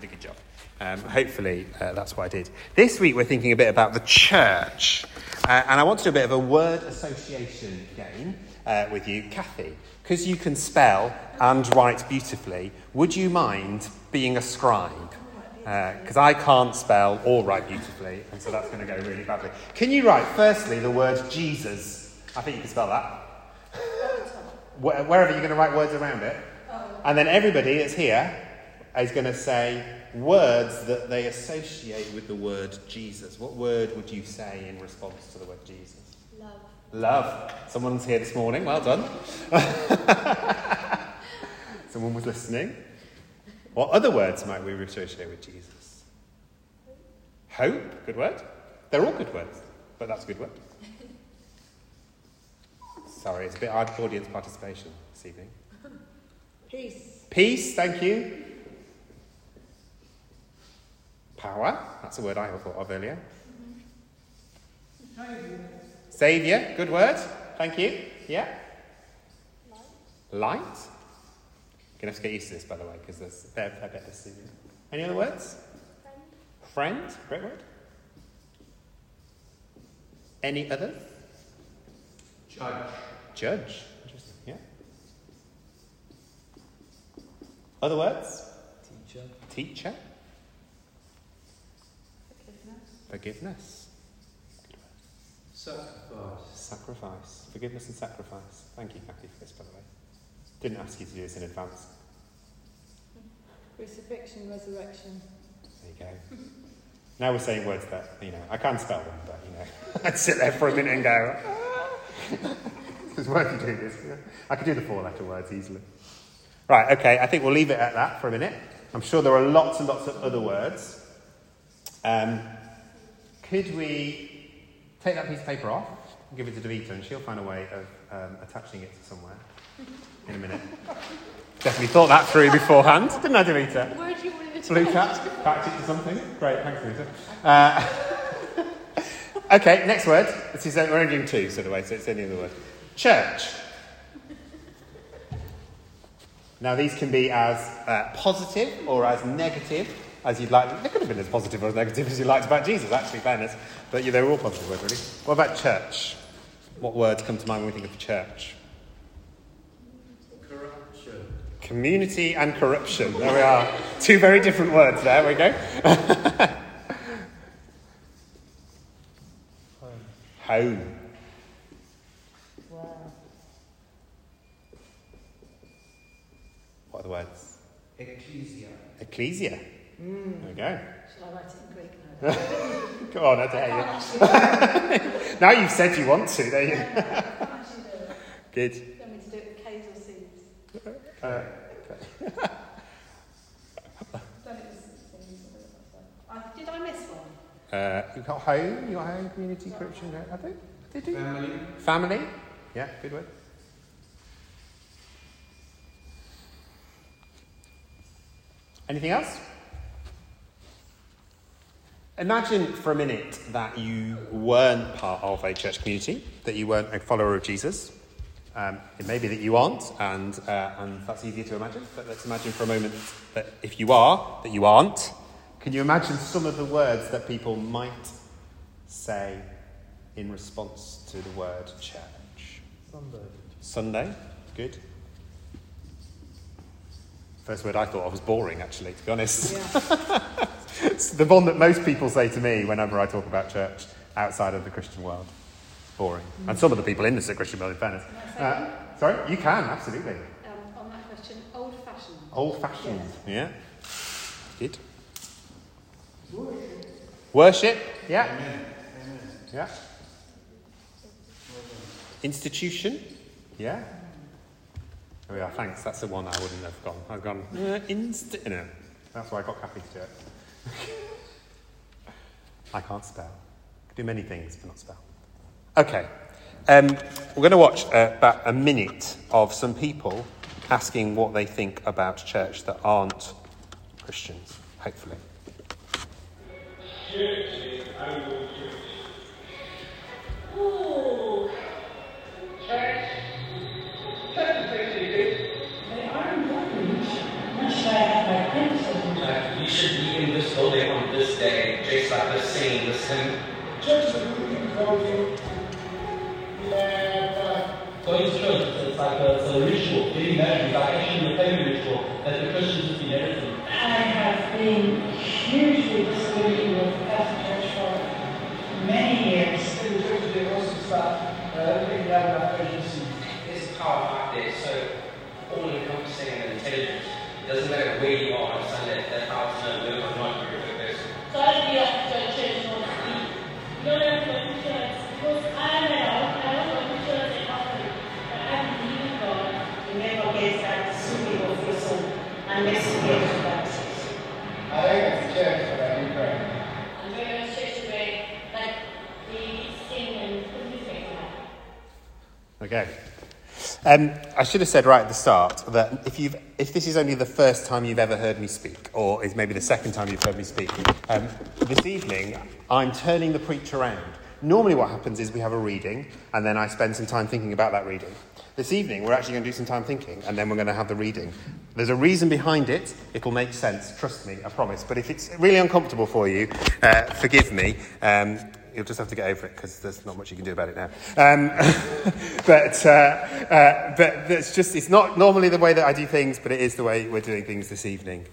did a good job. Hopefully that's what I did. This week we're thinking a bit about the church. And I want to do a bit of a word association game with you. Kathy, because you can spell and write beautifully, would you mind being a scribe? Because I can't spell or write beautifully, and so that's going to go really badly. Can you write, firstly, the word Jesus? I think you can spell that. Wherever you're going to write words around it. And then everybody that's here is going to say words that they associate with the word Jesus. What word would you say in response to the word Jesus? Love. Love. Someone's here this morning. Well done. Someone was listening. What other words might we associate with Jesus? Hope. Good word. They're all good words, but that's a good word. Sorry, it's a bit hard audience participation this evening. Peace. Peace, thank you. Power, that's a word I thought of earlier. Mm-hmm. Saviour, good word, thank you. Yeah? Light. Light? You're going to have to get used to this, by the way, because there's a fair bit of Saviour. Any other words? Friend. Friend, great word. Any others? Judge. Judge. Interesting. Yeah. Other words? Teacher. Teacher. Forgiveness. Forgiveness. Good word. Sacrifice. Sacrifice. Forgiveness and sacrifice. Thank you, Kathy, for this, by the way. Didn't ask you to do this in advance. Crucifixion, resurrection. There you go. Now we're saying words that, you know, I can spell them, but, you know, I'd sit there for a minute and go, it's worth doing this. I could do the 4-letter words easily. Right, okay, I think we'll leave it at that for a minute. I'm sure there are lots and lots of other words. Could we take that piece of paper off and give it to Davita, and she'll find a way of attaching it to somewhere in a minute. Definitely thought that through beforehand, didn't I, Davita? Where do you want it to go? Blue cat, packed it to something. Great, thanks, Davita. Okay, next word. This is, we're only doing two, so the way, so it's any other word. Church. Now, these can be as positive or as negative as you'd like. They could have been as positive or as negative as you liked about Jesus, actually, fairness. But yeah, they were all positive words, really. What about church? What words come to mind when we think of church? Corruption. Community and corruption. There we are. Two very different words there. We go. Home. Wow. What are the words? Ecclesia. Ecclesia. Mm. There we go. Shall I write it in Greek now? Go on, I dare you. Now you've said you want to, there you go. Good. Do you want me to do it with K's or C's? Okay. Did I miss one? You've got home, your home, community, corruption, have they? They do. Family. Family? Yeah, good word. Anything else? Imagine for a minute that you weren't part of a church community, that you weren't a follower of Jesus. It may be that you aren't, and that's easier to imagine, but let's imagine for a moment that if you are, that you aren't. Can you imagine some of the words that people might say in response to the word church? Sunday. Sunday, good. First word I thought of was boring, actually, to be honest. Yeah. It's the one that most people say to me whenever I talk about church outside of the Christian world. It's boring. Mm-hmm. And some of the people in the Christian world, in fairness. Sorry? You can, absolutely. On that question, old-fashioned. Old-fashioned, yeah. Good. Worship, yeah. Amen. Yeah. Institution, yeah. There we are, thanks. That's the one I wouldn't have gone. I've gone, no. That's why I got Kathy to do it. I can't spell. I can do many things, but not spell. Okay. We're going to watch about a minute of some people asking what they think about church that aren't Christians, hopefully. Ooh. Church. May I acknowledge and share my criticism? You should sing the same. So in church, it's like a ritual, getting married is like actually a family ritual that the Christians have been editing. I have been hugely disillusioned with Harbour Church for many years. In the church, they also start looking down at urgency. There's power out there, so all encompassing and intelligence. It doesn't matter where you are on Sunday, that power is no good or not good for a person. So I feel like the church wants to be. You don't have to go to church because I'm an adult. I don't go to church at all. But I believe God. You never get that sweet of your soul unless you get to that. I think it's church that I do pray. I'm very much church today. Like they sing and music. Okay. I should have said right at the start that if this is only the first time you've ever heard me speak, or is maybe the second time you've heard me speak, this evening I'm turning the preacher around. Normally what happens is we have a reading, and then I spend some time thinking about that reading. This evening we're actually going to do some time thinking, and then we're going to have the reading. There's a reason behind it. It'll make sense, trust me, I promise. But if it's really uncomfortable for you, forgive me. You'll just have to get over it because there's not much you can do about it now. But that's just—it's not normally the way that I do things, but it is the way we're doing things this evening.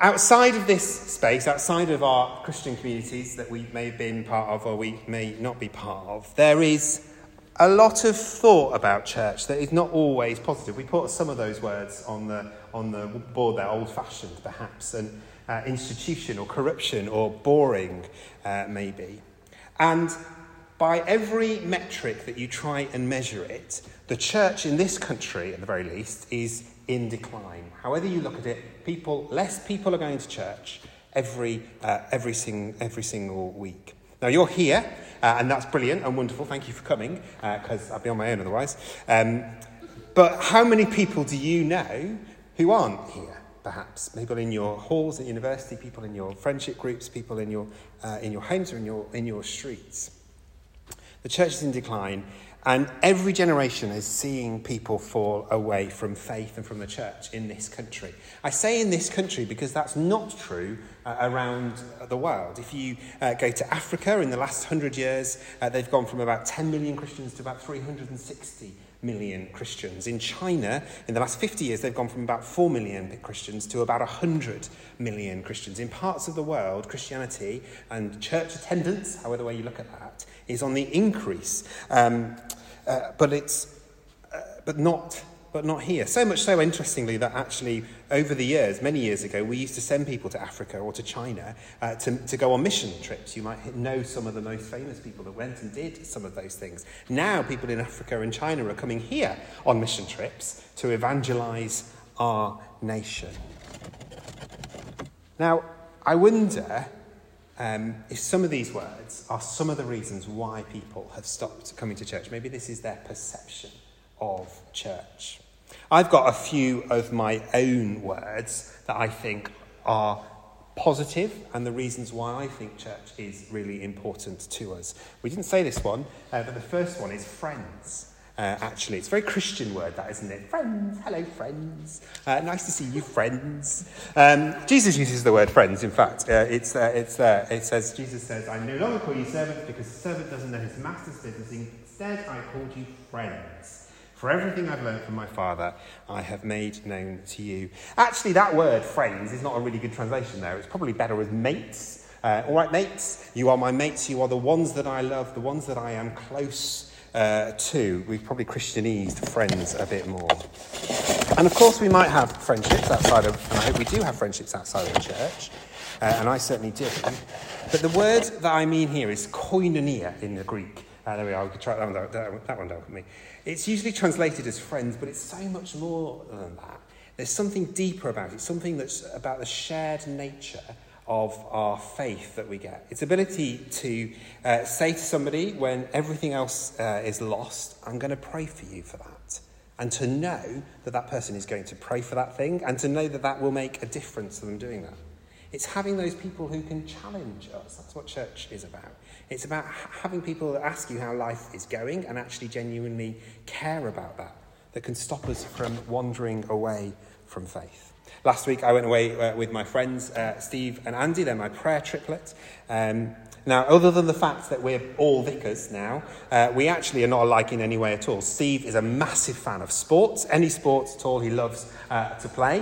Outside of this space, outside of our Christian communities that we may have been part of or we may not be part of, there is a lot of thought about church that is not always positive. We put some of those words on the board there, old-fashioned perhaps, and. Institution or corruption or boring, maybe. And by every metric that you try and measure it, the church in this country, at the very least, is in decline. However you look at it, less people are going to church every single week. Now, you're here, and that's brilliant and wonderful. Thank you for coming, because I'd be on my own otherwise. But how many people do you know who aren't here? Perhaps people in your halls at university, people in your friendship groups, people in your homes or in your streets. The church is in decline, and every generation is seeing people fall away from faith and from the church in this country. I say in this country because that's not true around the world. If you go to Africa, in the last 100 years, they've gone from about 10 million Christians to about 360 million Christians. In China, in the last 50 years, they've gone from about 4 million Christians to about 100 million Christians. In parts of the world, Christianity and church attendance, however way you look at that, is on the increase. But not here. So much so, interestingly, that actually over the years, many years ago, we used to send people to Africa or to China to go on mission trips. You might know some of the most famous people that went and did some of those things. Now people in Africa and China are coming here on mission trips to evangelise our nation. Now, I wonder if some of these words are some of the reasons why people have stopped coming to church. Maybe this is their perception of church. I've got a few of my own words that I think are positive and the reasons why I think church is really important to us. We didn't say this one, but the first one is friends. Actually, it's a very Christian word, that, isn't it? Friends, hello friends, nice to see you friends. Jesus uses the word friends, in fact. Jesus says, I no longer call you servants because the servant doesn't know his master's business. Instead, I called you friends. For everything I've learned from my Father, I have made known to you. Actually, that word, friends, is not a really good translation there. It's probably better as mates. All right, mates, you are my mates. You are the ones that I love, the ones that I am close to. We've probably Christianised friends a bit more. And of course, we might have friendships outside of, and I hope we do have friendships outside of the church. And I certainly do. But the word that I mean here is koinonia in the Greek. There we are, we could try that one down with me. It's usually translated as friends, but it's so much more than that. There's something deeper about it, something that's about the shared nature of our faith that we get. Its ability to say to somebody when everything else is lost, I'm going to pray for you for that. And to know that that person is going to pray for that thing, and to know that that will make a difference to them doing that. It's having those people who can challenge us. That's what church is about. It's about having people that ask you how life is going and actually genuinely care about that can stop us from wandering away from faith. Last week I went away with my friends, Steve and Andy. They're my prayer triplet. Now, other than the fact that we're all vicars now, we actually are not alike in any way at all. Steve is a massive fan of sports, any sports at all he loves to play,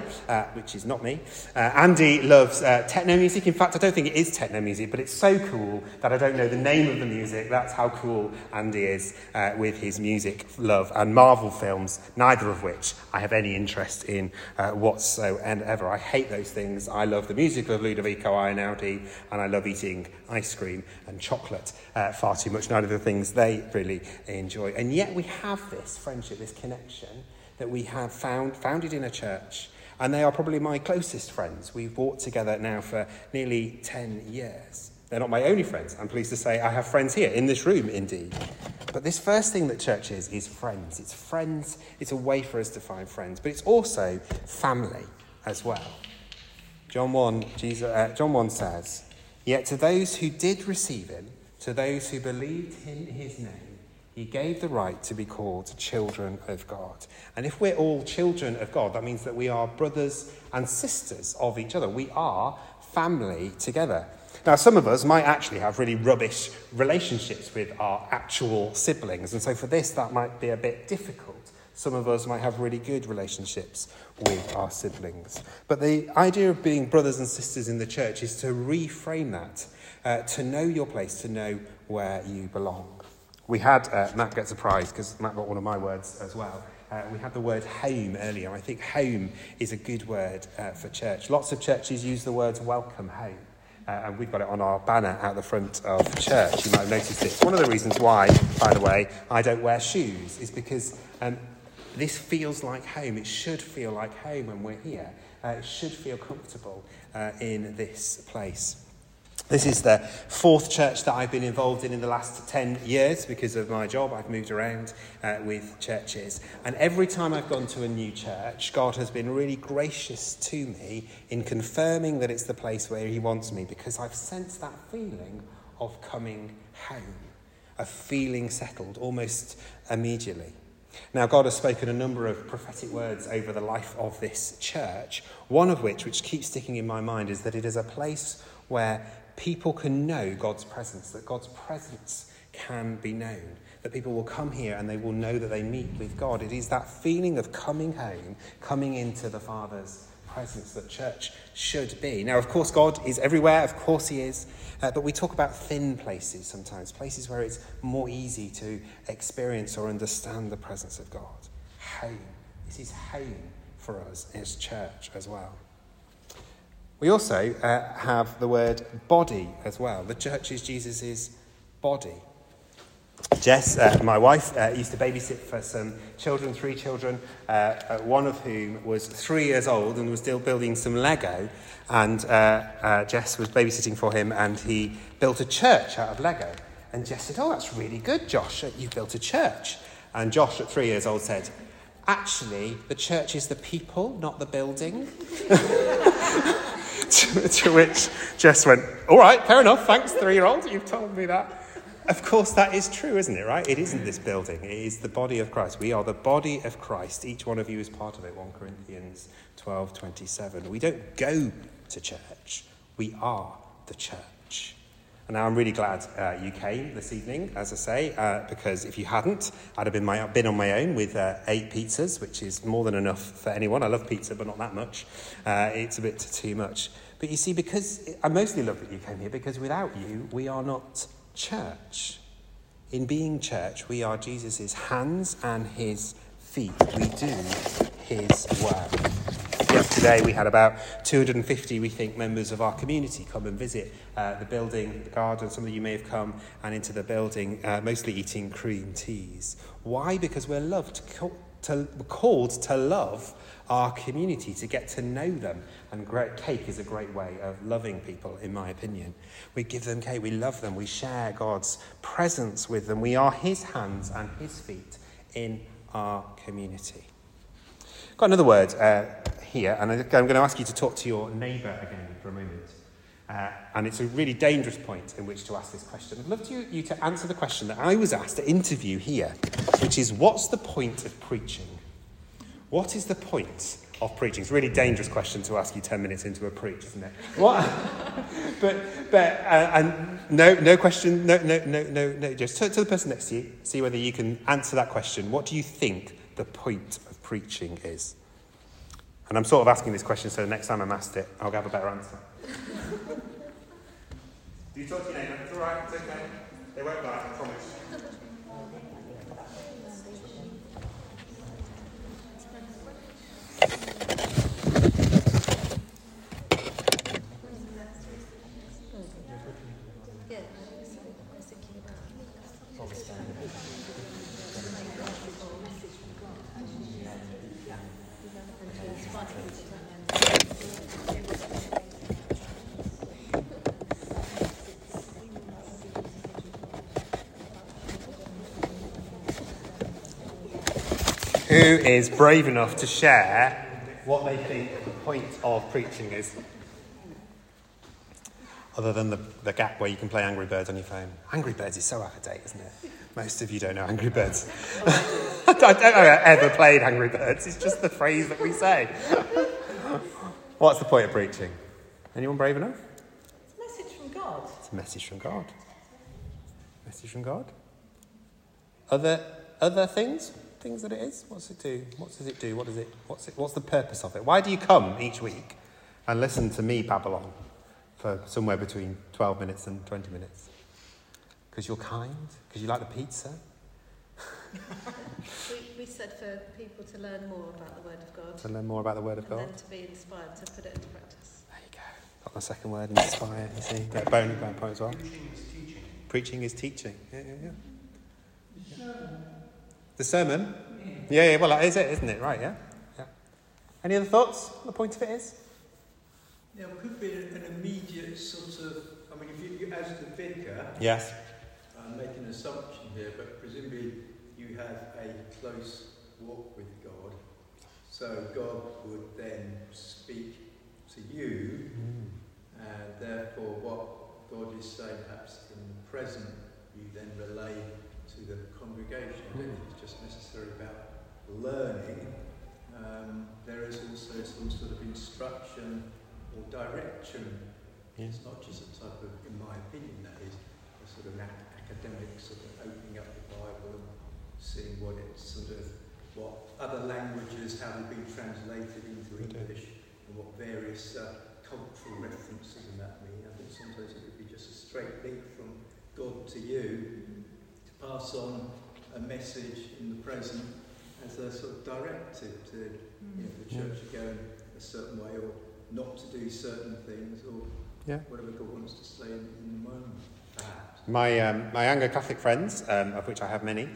which is not me. Andy loves techno music. In fact, I don't think it is techno music, but it's so cool that I don't know the name of the music. That's how cool Andy is with his music love, and Marvel films, neither of which I have any interest in whatsoever. I hate those things. I love the music of Ludovico Einaudi, and I love eating ice cream and chocolate far too much, none of the things they really enjoy. And yet we have this friendship, this connection that we have founded in a church, and they are probably my closest friends. We've walked together now for nearly 10 years. They're not my only friends. I'm pleased to say I have friends here, in this room indeed. But this first thing that church is friends. It's friends, it's a way for us to find friends, but it's also family as well. John 1 says, "Yet to those who did receive him, to those who believed in his name, he gave the right to be called children of God." And if we're all children of God, that means that we are brothers and sisters of each other. We are family together. Now, some of us might actually have really rubbish relationships with our actual siblings. And so for this, that might be a bit difficult. Some of us might have really good relationships with our siblings. But the idea of being brothers and sisters in the church is to reframe that, to know your place, to know where you belong. We had, Matt gets a prize because Matt got one of my words as well. We had the word home earlier. I think home is a good word for church. Lots of churches use the words welcome home. And we've got it on our banner out the front of the church. You might have noticed it. One of the reasons why, by the way, I don't wear shoes is because this feels like home. It should feel like home when we're here. It should feel comfortable in this place. This is the fourth church that I've been involved in the last 10 years because of my job. I've moved around with churches. And every time I've gone to a new church, God has been really gracious to me in confirming that it's the place where he wants me, because I've sensed that feeling of coming home, of feeling settled almost immediately. Now, God has spoken a number of prophetic words over the life of this church, one of which keeps sticking in my mind, is that it is a place where people can know God's presence, that God's presence can be known, that people will come here and they will know that they meet with God. It is that feeling of coming home, coming into the Father's presence that church should be. Now, of course, God is everywhere. Of course he is. But we talk about thin places sometimes, places where it's more easy to experience or understand the presence of God. Home. This is home for us as church as well. We also have the word body as well. The church is Jesus's body. Jess, my wife, used to babysit for some children, three children, one of whom was 3 years old and was still building some Lego. And Jess was babysitting for him, and he built a church out of Lego. And Jess said, "Oh, that's really good, Josh, you've built a church." And Josh, at 3 years old, said, "Actually, the church is the people, not the building." to which Jess went, "All right, fair enough, thanks, 3-year-old, you've told me that." Of course, that is true, isn't it, right? It isn't this building. It is the body of Christ. We are the body of Christ. Each one of you is part of it, 1 Corinthians 12:27. We don't go to church. We are the church. And now I'm really glad you came this evening, as I say, because if you hadn't, I'd have been on my own with 8 pizzas, which is more than enough for anyone. I love pizza, but not that much. It's a bit too much. But you see, because I mostly love that you came here, because without you, we are not church. In being church, we are Jesus's hands and his feet. We do his work. Yesterday, we had about 250, we think, members of our community come and visit the building, the garden. Some of you may have come and into the building, mostly eating cream teas. Why? Because we're called to love our community, to get to know them. And cake is a great way of loving people, in my opinion. We give them cake, we love them, we share God's presence with them. We are his hands and his feet in our community. Got another word here, and I'm going to ask you to talk to your neighbour again for a moment. And it's a really dangerous point in which to ask this question. I'd love you to answer the question that I was asked to interview here, which is, what's the point of preaching? What is the point of preaching. It's a really dangerous question to ask you 10 minutes into a preach, isn't it? What? No question. Just turn to the person next to you, see whether you can answer that question. What do you think the point of preaching is? And I'm sort of asking this question so the next time I'm asked it, I'll have a better answer. Do you talk to your neighbour? It's all right, it's okay. They won't lie, I promise. Who is brave enough to share what they think the point of preaching is? Other than the gap where you can play Angry Birds on your phone. Angry Birds is so out of date, isn't it? Most of you don't know Angry Birds. I don't know I ever played Angry Birds. It's just the phrase that we say. What's the point of preaching? Anyone brave enough? It's a message from God. It's a message from God. Message from God. Other things? Things that it is? What's it do? What does it do? What does it? What's the purpose of it? Why do you come each week and listen to me babble on for somewhere between 12 minutes and 20 minutes? Because you're kind? Because you like the pizza? we said for people to learn more about the Word of God. To learn more about the Word of God. And then to be inspired to put it into practice. There you go. Got my second word, inspire. You see, that bonus point as well. Preaching is teaching. Preaching is teaching. Yeah. The sermon? Yeah, well, that is it, isn't it? Right, yeah. Any other thoughts? What the point of it is? There could be an immediate sort of... I mean, if you as the vicar... Yes. I'm making an assumption here, but presumably you have a close walk with God. So God would then speak to you, and therefore what God is saying perhaps in the present, you then relay to the congregation. I don't think it's just necessarily about learning. There is also some sort of instruction or direction. Yeah. It's not just a type of, in my opinion, that is a sort of academic sort of opening up the Bible and seeing what it's sort of what other languages how they've been translated into English and what various cultural references and that mean. I think sometimes it would be just a straight link from God to you. Pass on a message in the present as a sort of directive to the church to go in a certain way or not to do certain things or whatever God wants to say in the moment. My Anglo-Catholic friends, of which I have many,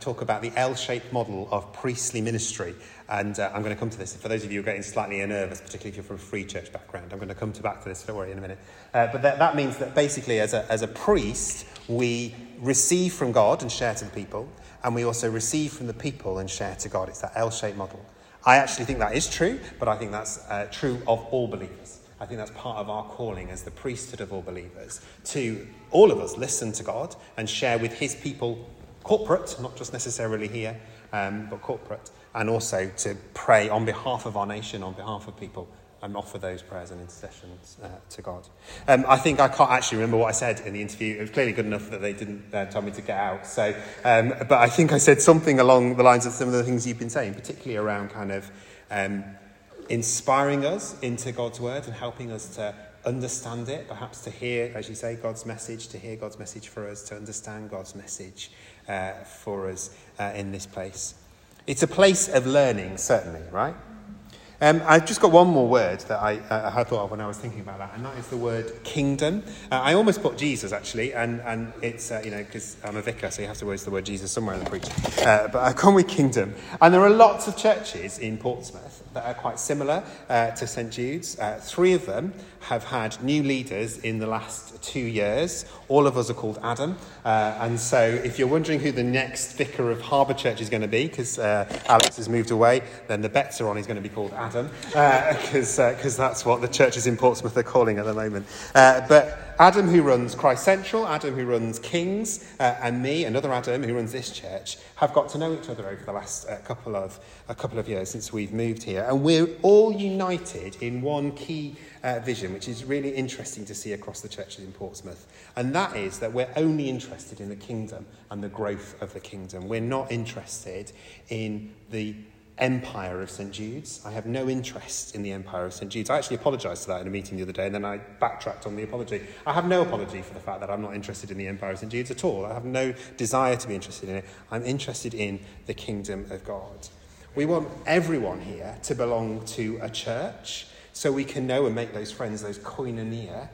talk about the L-shaped model of priestly ministry. And I'm going to come to this. For those of you who are getting slightly nervous, particularly if you're from a free church background, I'm going to come back to this, don't worry, in a minute. But that means that basically as a priest, we receive from God and share to the people, and we also receive from the people and share to God. It's that L-shaped model. I actually think that is true, but I think that's true of all believers. I think that's part of our calling as the priesthood of all believers, to all of us listen to God and share with his people corporate, not just necessarily here, but corporate, and also to pray on behalf of our nation, on behalf of people, and offer those prayers and intercessions to God. I think I can't actually remember what I said in the interview. It was clearly good enough that they didn't tell me to get out. So, but I think I said something along the lines of some of the things you've been saying, particularly around kind of... inspiring us into God's word and helping us to understand it, perhaps to hear, as you say, God's message, to hear God's message for us, to understand God's message for us in this place. It's a place of learning, certainly, right? I've just got one more word that I had thought of when I was thinking about that, and that is the word kingdom. I almost put Jesus, actually, and it's, because I'm a vicar, so you have to use the word Jesus somewhere in the preaching. But I've gone with kingdom. And there are lots of churches in Portsmouth that are quite similar to St Jude's. Three of them have had new leaders in the last 2 years. All of us are called Adam. And so if you're wondering who the next vicar of Harbour Church is going to be, because Alex has moved away, then the bets are on he's going to be called Adam. Because that's what the churches in Portsmouth are calling at the moment. But Adam, who runs Christ Central, Adam, who runs Kings, and me, another Adam, who runs this church, have got to know each other over the last couple of years since we've moved here. And we're all united in one key vision, which is really interesting to see across the churches in Portsmouth. And that is that we're only interested in the kingdom and the growth of the kingdom. We're not interested in the empire of St Jude's. I have no interest in the empire of St Jude's. I actually apologised to that in a meeting the other day, and then I backtracked on the apology. I have no apology for the fact that I'm not interested in the empire of St Jude's at all. I have no desire to be interested in it. I'm interested in the kingdom of God. We want everyone here to belong to a church so we can know and make those friends, those koinonia,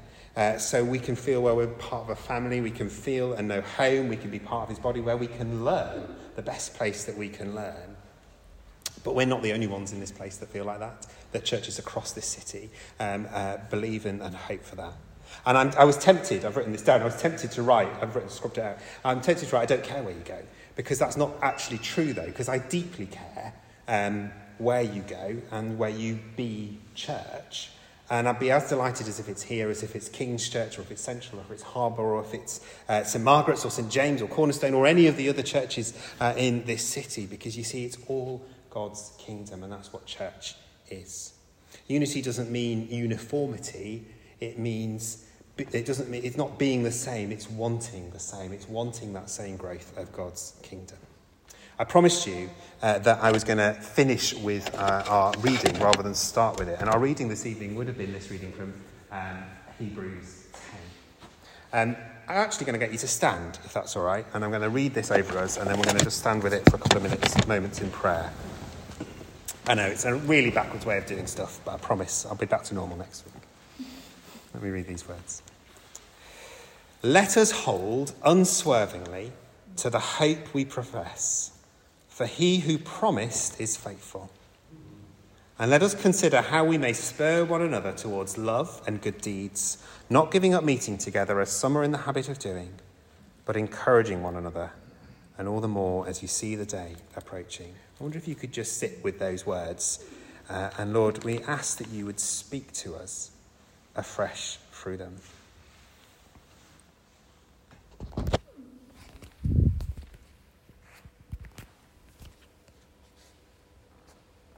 so we can feel where we're part of a family, we can feel and know home, we can be part of his body, where we can learn, the best place that we can learn. But we're not the only ones in this place that feel like that. The churches across this city believe in and hope for that. And I was tempted, I've written this down, I was tempted to write, scribbled it out, I'm tempted to write, I don't care where you go, because that's not actually true though, because I deeply care where you go and where you be church. And I'd be as delighted as if it's here, as if it's King's Church, or if it's Central, or if it's Harbour, or if it's St Margaret's, or St James, or Cornerstone, or any of the other churches in this city, because you see, it's all God's kingdom, and that's what church is. Unity doesn't mean uniformity. It's not being the same. It's wanting the same. It's wanting that same growth of God's kingdom. I promised you that I was going to finish with our reading rather than start with it, and our reading this evening would have been this reading from Hebrews 10. I'm actually going to get you to stand, if that's all right, and I'm going to read this over us, and then we're going to just stand with it for a couple of moments in prayer. I know, it's a really backwards way of doing stuff, but I promise I'll be back to normal next week. Let me read these words. Let us hold unswervingly to the hope we profess, for he who promised is faithful. And let us consider how we may spur one another towards love and good deeds, not giving up meeting together as some are in the habit of doing, but encouraging one another, and all the more as you see the day approaching. I wonder if you could just sit with those words. And Lord, we ask that you would speak to us afresh through them.